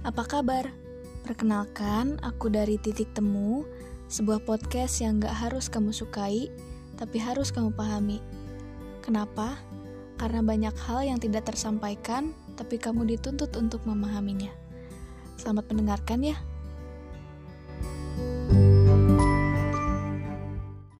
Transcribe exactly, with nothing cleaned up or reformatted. Apa kabar? Perkenalkan, aku dari Titik Temu, sebuah podcast yang gak harus kamu sukai, tapi harus kamu pahami. Kenapa? Karena banyak hal yang tidak tersampaikan, tapi kamu dituntut untuk memahaminya. Selamat mendengarkan ya!